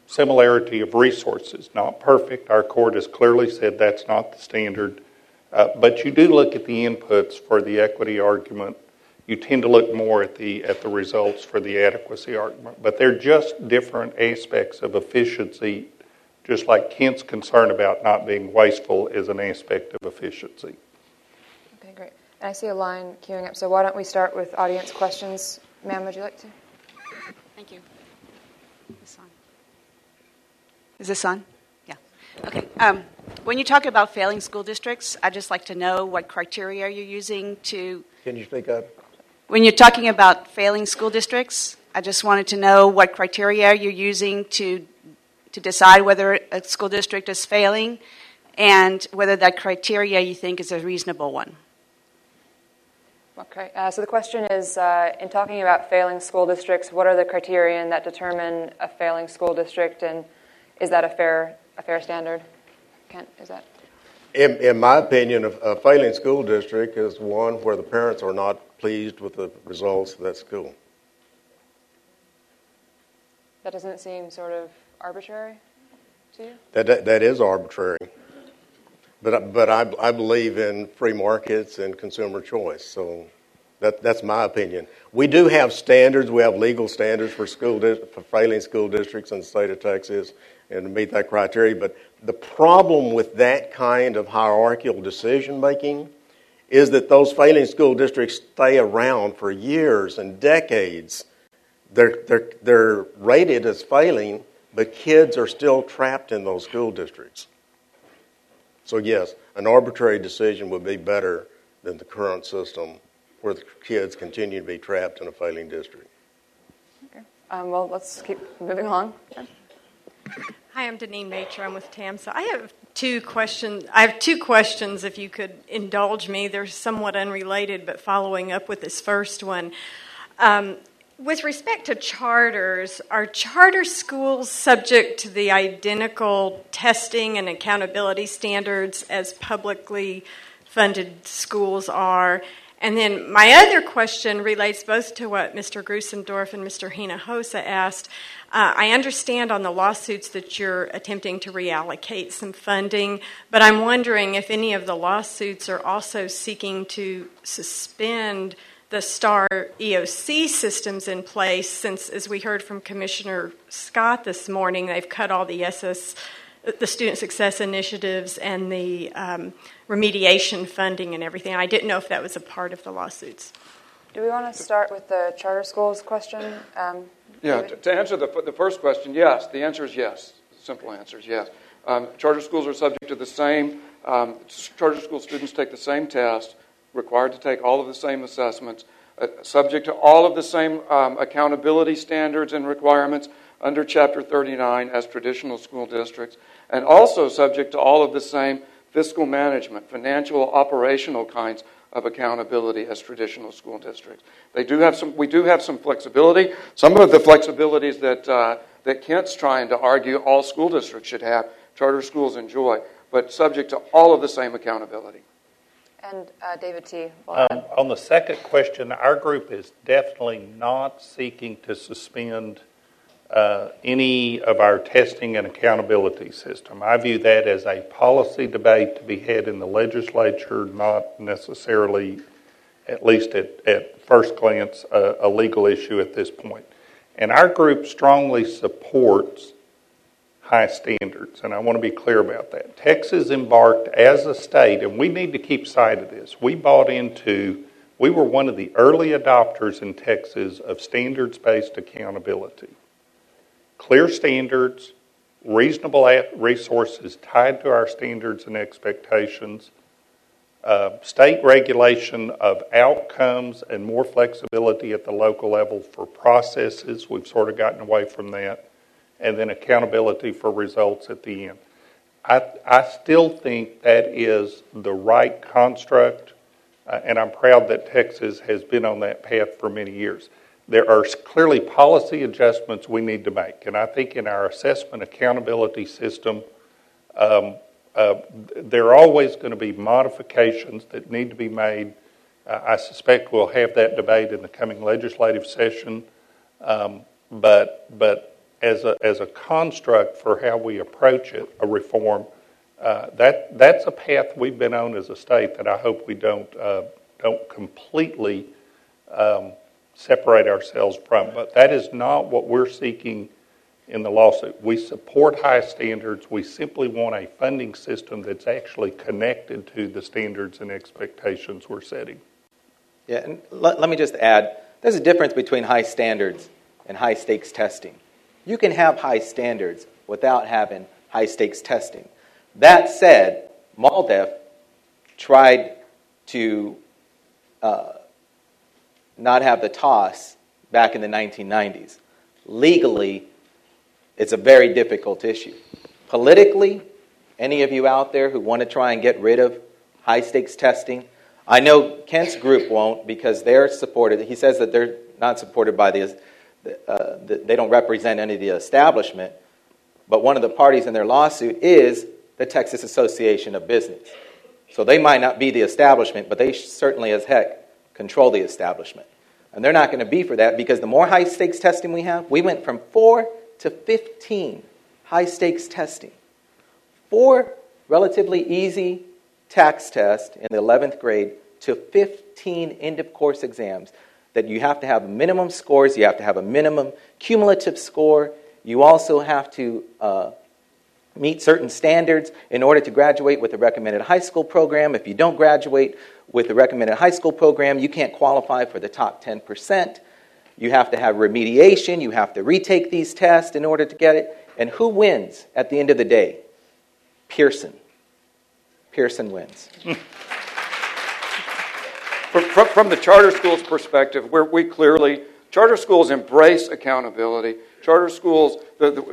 similarity of resources. Not perfect. Our court has clearly said that's not the standard. But you do look at the inputs for the equity argument. You tend to look more at the results for the adequacy argument. But they're just different aspects of efficiency, just like Kent's concern about not being wasteful is an aspect of efficiency. Okay, great. And I see a line queuing up, so why don't we start with audience questions. Ma'am, would you like to? Thank you. Is this on? Yeah. Okay. When you talk about failing school districts, I'd just like to know what criteria you're using to... Can you speak up? When you're talking about failing school districts, I just wanted to know what criteria you're using to decide whether a school district is failing and whether that criteria you think is a reasonable one. Okay. So the question is, in talking about failing school districts, what are the criterion that determine a failing school district? And Is that a fair standard? Kent, is that? In my opinion, a failing school district is one where the parents are not pleased with the results of that school. That doesn't seem sort of arbitrary to you? That is arbitrary. But I believe in free markets and consumer choice, so that's my opinion. We do have standards. We have legal standards for failing school districts in the state of Texas and to meet that criteria. But the problem with that kind of hierarchical decision-making is that those failing school districts stay around for years and decades. They're rated as failing, but kids are still trapped in those school districts. So yes, an arbitrary decision would be better than the current system where the kids continue to be trapped in a failing district. Okay. Well, let's keep moving along. Sure. Hi, I'm Deneen Maitre. I'm with TAMSA. I have two questions, if you could indulge me. They're somewhat unrelated, but following up with this first one. With respect to charters, are charter schools subject to the identical testing and accountability standards as publicly funded schools are? And then my other question relates both to what Mr. Grusendorf and Mr. Hinojosa asked. I understand on the lawsuits that you're attempting to reallocate some funding, but I'm wondering if any of the lawsuits are also seeking to suspend the STAAR EOC systems in place, since, as we heard from Commissioner Scott this morning, they've cut all the student success initiatives and the remediation funding and everything. I didn't know if that was a part of the lawsuits. Do we want to start with the charter schools question? Yeah, to answer the first question, yes. The answer is yes. The simple answer is yes. Charter schools are subject to the same, charter school students take the same test, required to take all of the same assessments, subject to all of the same accountability standards and requirements under Chapter 39 as traditional school districts, and also subject to all of the same fiscal management, financial, operational kinds of accountability as traditional school districts. We do have some flexibility. Some of the flexibilities that Kent's trying to argue all school districts should have, charter schools enjoy, but subject to all of the same accountability. And David T. On the second question, our group is definitely not seeking to suspend any of our testing and accountability system. I view that as a policy debate to be had in the legislature, not necessarily, at least at first glance, a legal issue at this point. And our group strongly supports high standards, and I want to be clear about that. Texas embarked as a state, and we need to keep sight of this. We were one of the early adopters in Texas of standards-based accountability. Clear standards, reasonable resources tied to our standards and expectations, state regulation of outcomes, and more flexibility at the local level for processes. We've sort of gotten away from that. And then accountability for results at the end. I still think that is the right construct, and I'm proud that Texas has been on that path for many years. There are clearly policy adjustments we need to make, and I think in our assessment accountability system, there are always going to be modifications that need to be made. I suspect we'll have that debate in the coming legislative session, but as a construct for how we approach it, a reform, that's a path we've been on as a state that I hope we don't completely separate ourselves from. But that is not what we're seeking in the lawsuit. We support high standards. We simply want a funding system that's actually connected to the standards and expectations we're setting. Yeah, and let me just add, there's a difference between high standards and high stakes testing. You can have high standards without having high-stakes testing. That said, MALDEF tried to not have the TOS back in the 1990s. Legally, it's a very difficult issue. Politically, any of you out there who want to try and get rid of high-stakes testing, I know Kent's group won't because they're supported. He says that they're not supported by they don't represent any of the establishment. But one of the parties in their lawsuit is the Texas Association of Business. So they might not be the establishment, but they certainly as heck control the establishment. And they're not going to be for that, because the more high-stakes testing we have, we went from 4 to 15 high-stakes testing. 4 relatively easy TAKS tests in the 11th grade to 15 end-of-course exams that you have to have minimum scores, you have to have a minimum cumulative score, you also have to meet certain standards in order to graduate with the recommended high school program. If you don't graduate with the recommended high school program, you can't qualify for the top 10%. You have to have remediation. You have to retake these tests in order to get it. And who wins at the end of the day? Pearson. Pearson wins. From the charter school's perspective, where we clearly, charter schools embrace accountability. Charter schools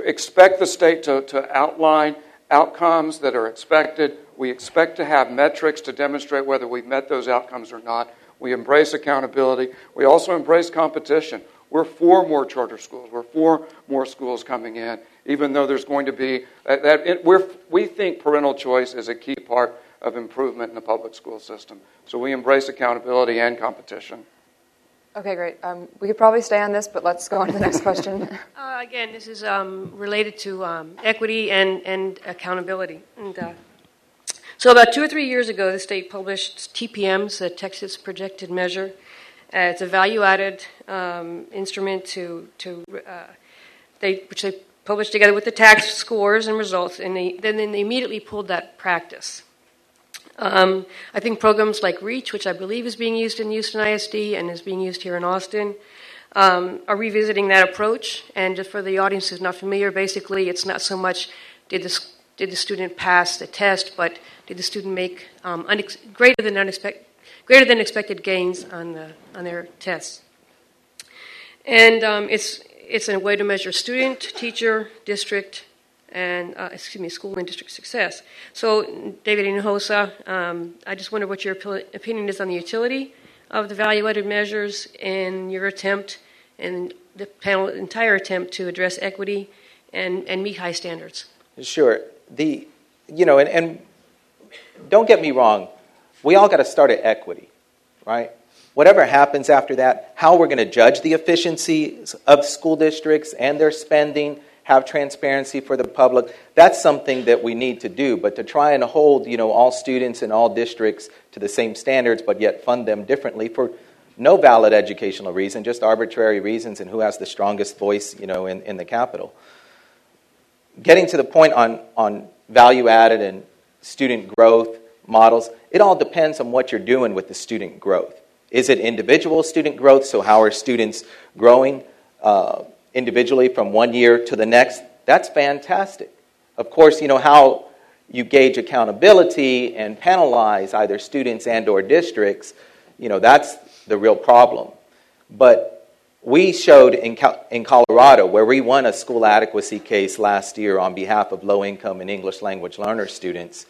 expect the state to outline outcomes that are expected. We expect to have metrics to demonstrate whether we've met those outcomes or not. We embrace accountability. We also embrace competition. We're for more charter schools. We're for more schools coming in, even though there's going to be we think parental choice is a key part of improvement in the public school system. So we embrace accountability and competition. Okay, great. We could probably stay on this, but let's go on to the next question. Again, this is related to equity and accountability. And so about 2 or 3 years ago, the state published TPM's, the Texas Projected Measure. It's a value-added instrument which they published together with the tax scores and results, and then they immediately pulled that practice. I think programs like REACH, which I believe is being used in Houston ISD and is being used here in Austin, are revisiting that approach. And just for the audience who's not familiar, basically it's not so much did the student pass the test, but did the student make greater than expected gains on their tests. And it's a way to measure student, teacher, district, and school and district success. So, David Hinojosa, I just wonder what your opinion is on the utility of the value-added measures in your attempt and the panel's entire attempt to address equity and meet high standards. Sure. And don't get me wrong, we all got to start at equity, right? Whatever happens after that, how we're going to judge the efficiencies of school districts and their spending, have transparency for the public. That's something that we need to do. But to try and hold, all students in all districts to the same standards, but yet fund them differently for no valid educational reason, just arbitrary reasons, and who has the strongest voice, in the Capitol. Getting to the point on value added and student growth models, it all depends on what you're doing with the student growth. Is it individual student growth? So how are students growing? Individually from one year to the next, that's fantastic. Of course, how you gauge accountability and penalize either students and or districts, that's the real problem. But we showed in Colorado, where we won a school adequacy case last year on behalf of low-income and English language learner students,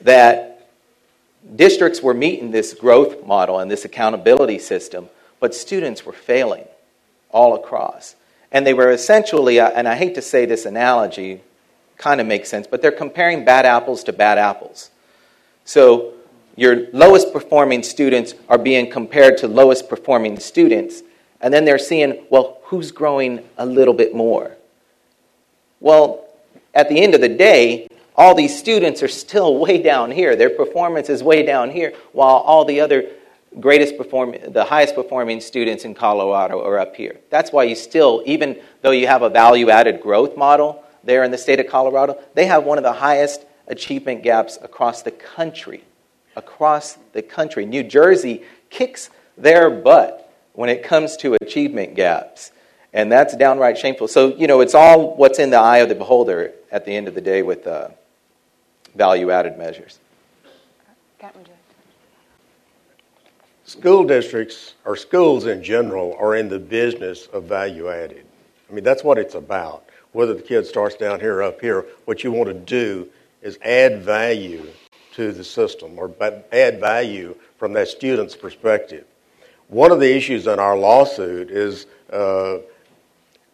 that districts were meeting this growth model and this accountability system, but students were failing all across. And they were essentially, and I hate to say this analogy, kind of makes sense, but they're comparing bad apples to bad apples. So your lowest performing students are being compared to lowest performing students, and then they're seeing, who's growing a little bit more? Well, at the end of the day, all these students are still way down here. Their performance is way down here, while all the other the highest performing students in Colorado are up here. That's why you still, even though you have a value-added growth model there in the state of Colorado, they have one of the highest achievement gaps across the country. New Jersey kicks their butt when it comes to achievement gaps, and that's downright shameful. So, it's all what's in the eye of the beholder at the end of the day with value-added measures. Captain Joe. School districts, or schools in general, are in the business of value added. I mean, that's what it's about. Whether the kid starts down here or up here, what you want to do is add value to the system or add value from that student's perspective. One of the issues in our lawsuit is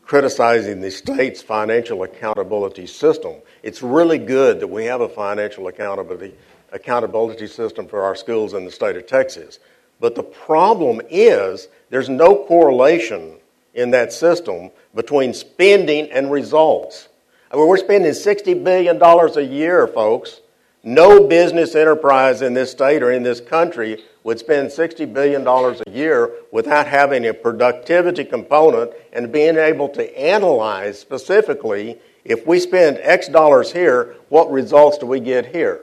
criticizing the state's financial accountability system. It's really good that we have a financial accountability system for our schools in the state of Texas. But the problem is there's no correlation in that system between spending and results. I mean, we're spending $60 billion a year, folks. No business enterprise in this state or in this country would spend $60 billion a year without having a productivity component and being able to analyze specifically, if we spend X dollars here, what results do we get here?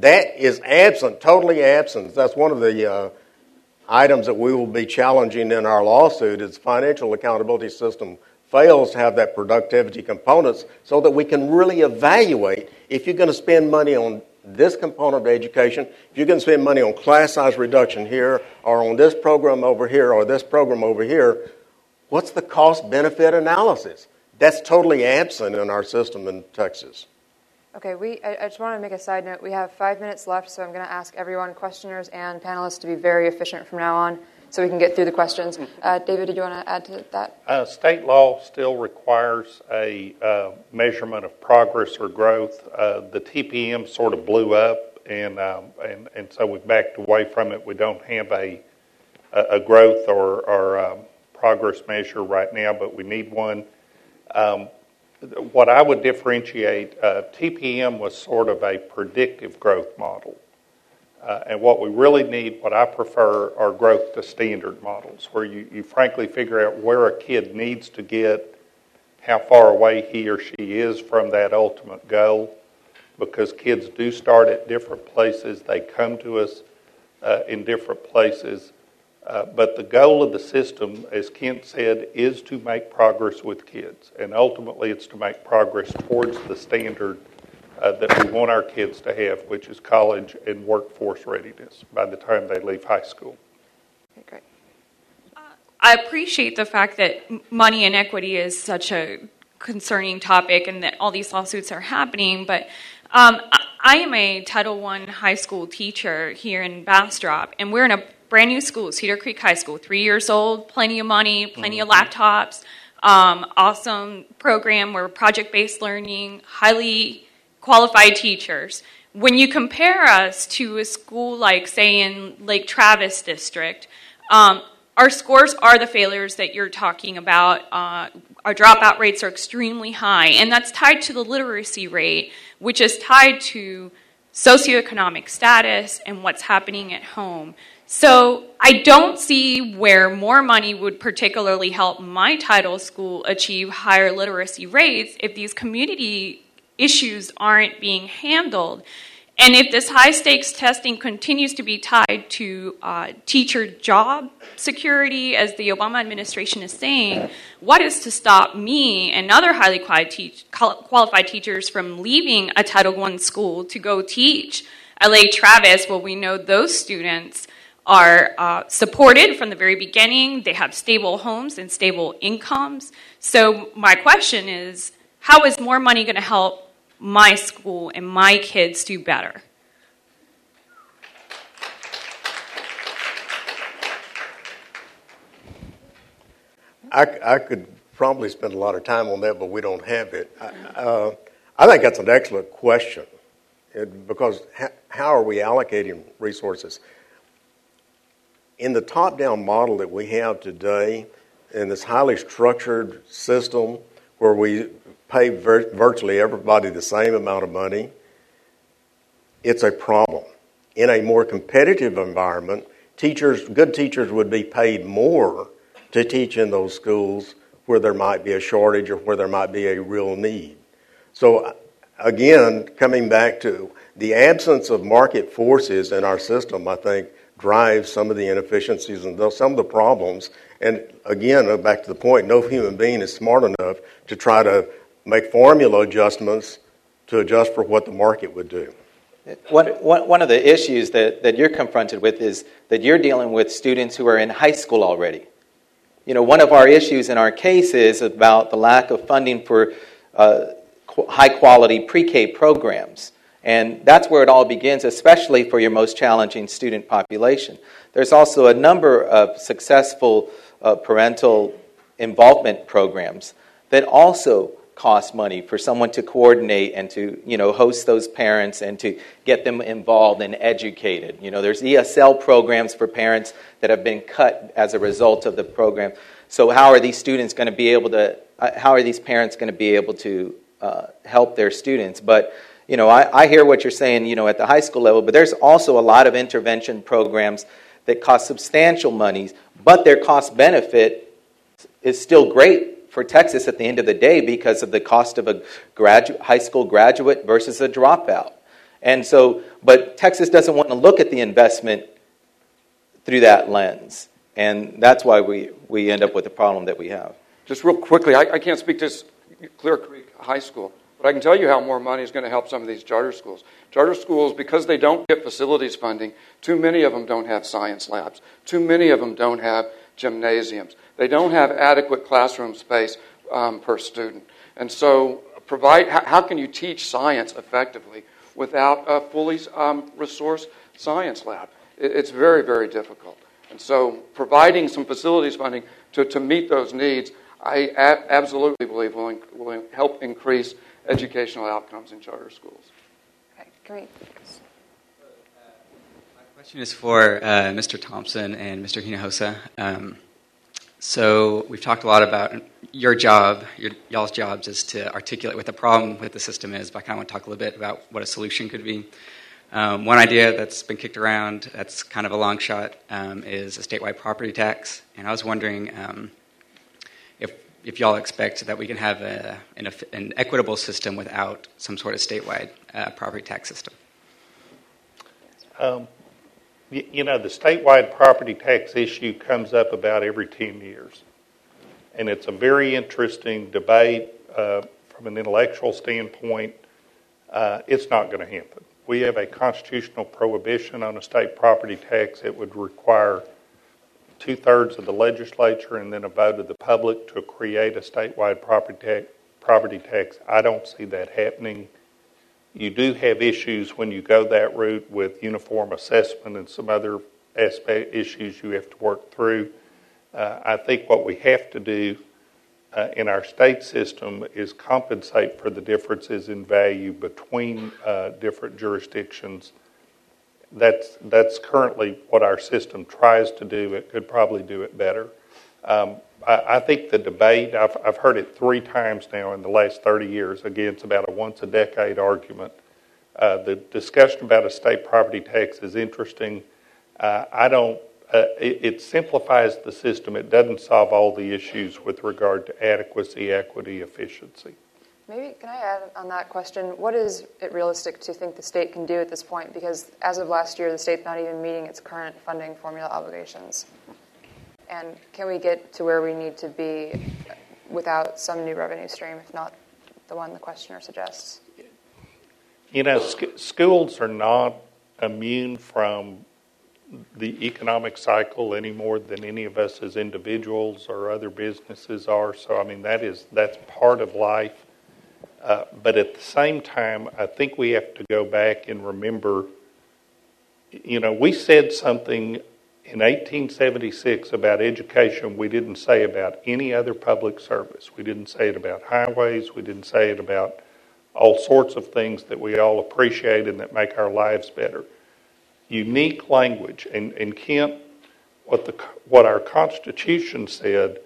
That is absent, totally absent. That's one of the items that we will be challenging in our lawsuit is financial accountability system fails to have that productivity components so that we can really evaluate if you're going to spend money on this component of education, if you're going to spend money on class size reduction here or on this program over here or this program over here, what's the cost-benefit analysis? That's totally absent in our system in Texas. Okay, I just want to make a side note. We have 5 minutes left, so I'm going to ask everyone, questioners and panelists, to be very efficient from now on so we can get through the questions. David, did you want to add to that? State law still requires a measurement of progress or growth. The TPM sort of blew up, and so we backed away from it. We don't have a growth or progress measure right now, but we need one. What I would differentiate, TPM was sort of a predictive growth model. And what we really need, what I prefer, are growth to standard models, where you frankly figure out where a kid needs to get, how far away he or she is from that ultimate goal, because kids do start at different places. They come to us in different places. But the goal of the system, as Kent said, is to make progress with kids. And ultimately, it's to make progress towards the standard that we want our kids to have, which is college and workforce readiness by the time they leave high school. Okay, great. I appreciate the fact that money inequity is such a concerning topic and that all these lawsuits are happening, but I am a Title I high school teacher here in Bastrop, and we're in a brand new school, Cedar Creek High School, 3 years old, plenty of money, plenty of laptops, awesome program where project-based learning, highly qualified teachers. When you compare us to a school like, say, in Lake Travis District, our scores are the failures that you're talking about. Our dropout rates are extremely high, and that's tied to the literacy rate, which is tied to socioeconomic status and what's happening at home. So I don't see where more money would particularly help my Title school achieve higher literacy rates if these community issues aren't being handled. And if this high-stakes testing continues to be tied to teacher job security, as the Obama administration is saying, what is to stop me and other highly qualified teachers from leaving a Title I school to go teach at Lake Travis? Well, we know those students are supported from the very beginning. They have stable homes and stable incomes. So my question is, how is more money going to help my school and my kids do better? I could probably spend a lot of time on that, but we don't have it. I think that's an excellent question, because how are we allocating resources? In the top-down model that we have today, in this highly structured system where we pay virtually everybody the same amount of money, it's a problem. In a more competitive environment, good teachers would be paid more to teach in those schools where there might be a shortage or where there might be a real need. So again, coming back to the absence of market forces in our system, I think, drive some of the inefficiencies and some of the problems. And again, back to the point, no human being is smart enough to try to make formula adjustments to adjust for what the market would do. One of the issues that you're confronted with is that you're dealing with students who are in high school already. You know, one of our issues in our case is about the lack of funding for high-quality pre-K programs. And that's where it all begins, especially for your most challenging student population. There's also a number of successful parental involvement programs that also cost money for someone to coordinate and to, host those parents and to get them involved and educated. There's ESL programs for parents that have been cut as a result of the program. So how are these students going to be able to, how are these parents going to be able to help their students? But, I hear what you're saying, at the high school level, but there's also a lot of intervention programs that cost substantial monies, but their cost benefit is still great for Texas at the end of the day because of the cost of a high school graduate versus a dropout. And so, but Texas doesn't want to look at the investment through that lens. And that's why we end up with the problem that we have. Just real quickly, I can't speak to Clear Creek High School, but I can tell you how more money is going to help some of these charter schools. Charter schools, because they don't get facilities funding, too many of them don't have science labs. Too many of them don't have gymnasiums. They don't have adequate classroom space per student. And so how can you teach science effectively without a fully resourced science lab? It's very, very difficult. And so providing some facilities funding to meet those needs, I absolutely believe will help increase educational outcomes in charter schools. Okay, great. The question is for Mr. Thompson and Mr. Hinojosa. So we've talked a lot about your job, y'all's jobs is to articulate what the problem with the system is, but I kind of want to talk a little bit about what a solution could be. One idea that's been kicked around that's kind of a long shot is a statewide property tax. And I was wondering if y'all expect that we can have an equitable system without some sort of statewide property tax system. The statewide property tax issue comes up about every 10 years. And it's a very interesting debate from an intellectual standpoint. It's not going to happen. We have a constitutional prohibition on a state property tax. It would require 2/3 of the legislature and then a vote of the public to create a statewide property tax. I don't see that happening. You do have issues when you go that route with uniform assessment and some other issues you have to work through. I think what we have to do in our state system is compensate for the differences in value between different jurisdictions. That's currently what our system tries to do. It could probably do it better. I think the debate, I've heard it 3 times now in the last 30 years. Again, it's about a once-a-decade argument. The discussion about a state property tax is interesting. It simplifies the system. It doesn't solve all the issues with regard to adequacy, equity, efficiency. Maybe, can I add on that question, what is it realistic to think the state can do at this point? Because as of last year, the state's not even meeting its current funding formula obligations. And can we get to where we need to be without some new revenue stream, if not the one the questioner suggests? Schools are not immune from the economic cycle any more than any of us as individuals or other businesses are. So, that's part of life. But at the same time, I think we have to go back and remember, we said something in 1876 about education we didn't say about any other public service. We didn't say it about highways. We didn't say it about all sorts of things that we all appreciate and that make our lives better. Unique language. And Kent, what our Constitution said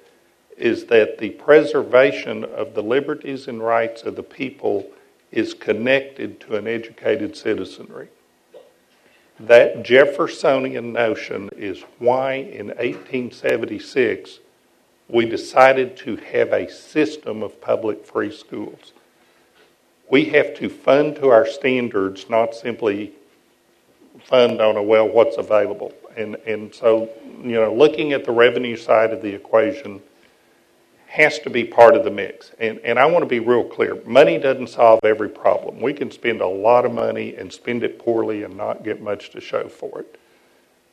is that the preservation of the liberties and rights of the people is connected to an educated citizenry. That Jeffersonian notion is why in 1876 we decided to have a system of public free schools. We have to fund to our standards, not simply fund on what's available. And so, looking at the revenue side of the equation has to be part of the mix. And I want to be real clear. Money doesn't solve every problem. We can spend a lot of money and spend it poorly and not get much to show for it.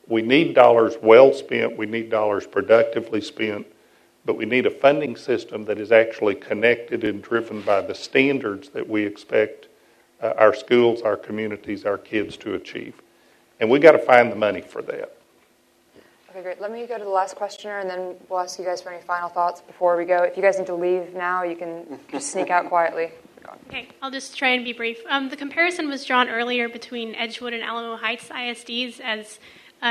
We need dollars well spent. We need dollars productively spent. But we need a funding system that is actually connected and driven by the standards that we expect our schools, our communities, our kids to achieve. And we've got to find the money for that. Okay, great. Let me go to the last questioner, and then we'll ask you guys for any final thoughts before we go. If you guys need to leave now, you can just sneak out quietly. Okay, I'll just try and be brief. The comparison was drawn earlier between Edgewood and Alamo Heights ISDs as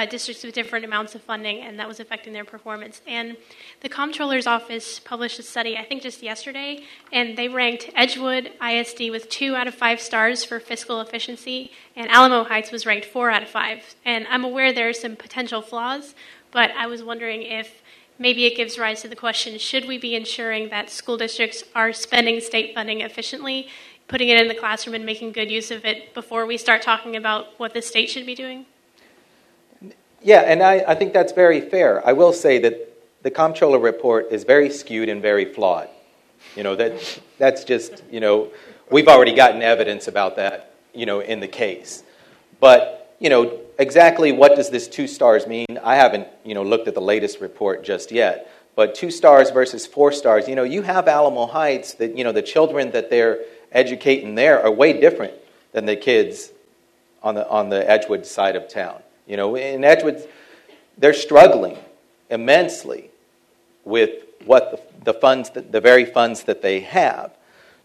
districts with different amounts of funding, and that was affecting their performance. And the Comptroller's office published a study, I think just yesterday, and they ranked Edgewood ISD with 2 out of 5 stars for fiscal efficiency, and Alamo Heights was ranked 4 out of 5. And I'm aware there are some potential flaws, but I was wondering if maybe it gives rise to the question, should we be ensuring that school districts are spending state funding efficiently, putting it in the classroom and making good use of it before we start talking about what the state should be doing? Yeah, and I think that's very fair. I will say that the Comptroller report is very skewed and very flawed. You know, that's just, you know, we've already gotten evidence about that, you know, in the case. But, you know, exactly what does this 2 stars mean? I haven't, you know, looked at the latest report just yet. But 2 stars versus 4 stars, you know, you have Alamo Heights that, you know, the children that they're educating there are way different than the kids on the Edgewood side of town. You know, in Edgewood, they're struggling immensely with what the very funds that they have.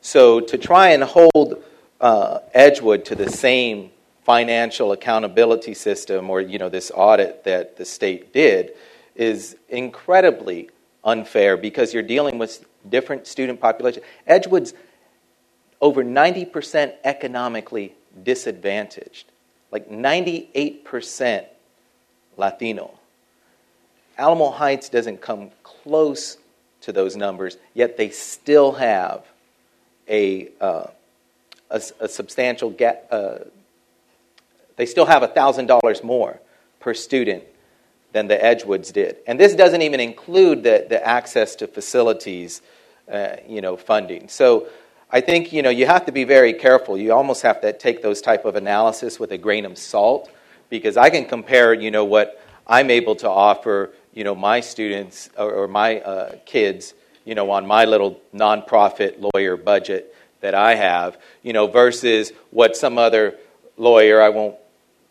So to try and hold Edgewood to the same financial accountability system or, you know, this audit that the state did is incredibly unfair because you're dealing with different student populations. Edgewood's over 90% economically disadvantaged. Like 98% Latino. Alamo Heights doesn't come close to those numbers, yet they still have a substantial gap. They still have $1,000 more per student than the Edgewoods did, and this doesn't even include the access to facilities, you know, funding. So I think, you know, you have to be very careful. You almost have to take those type of analysis with a grain of salt because I can compare, you know, what I'm able to offer, you know, my students or my kids, you know, on my little nonprofit lawyer budget that I have, you know, versus what some other lawyer, I won't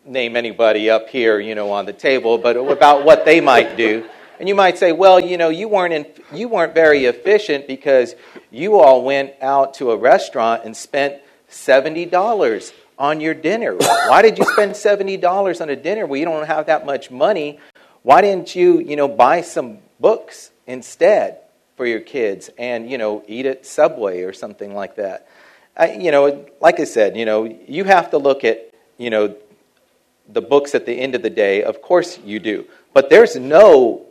name anybody up here, you know, on the table, but about what they might do. And you might say, well, you know, you weren't very efficient because you all went out to a restaurant and spent $70 on your dinner. Why did you spend $70 on a dinner? Well, you don't have that much money. Why didn't you, you know, buy some books instead for your kids and, you know, eat at Subway or something like that? You know, like I said, you know, you have to look at, you know, the books at the end of the day. Of course you do. But there's no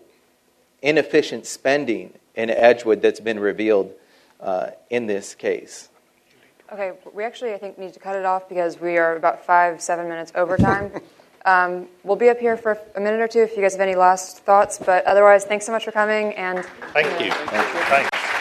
inefficient spending in Edgewood that's been revealed in this case. Okay, we actually, I think, need to cut it off because we are about 5-7 minutes over time. We'll be up here for a minute or two if you guys have any last thoughts, but otherwise, thanks so much for coming. And thank you. Thank you. Thanks.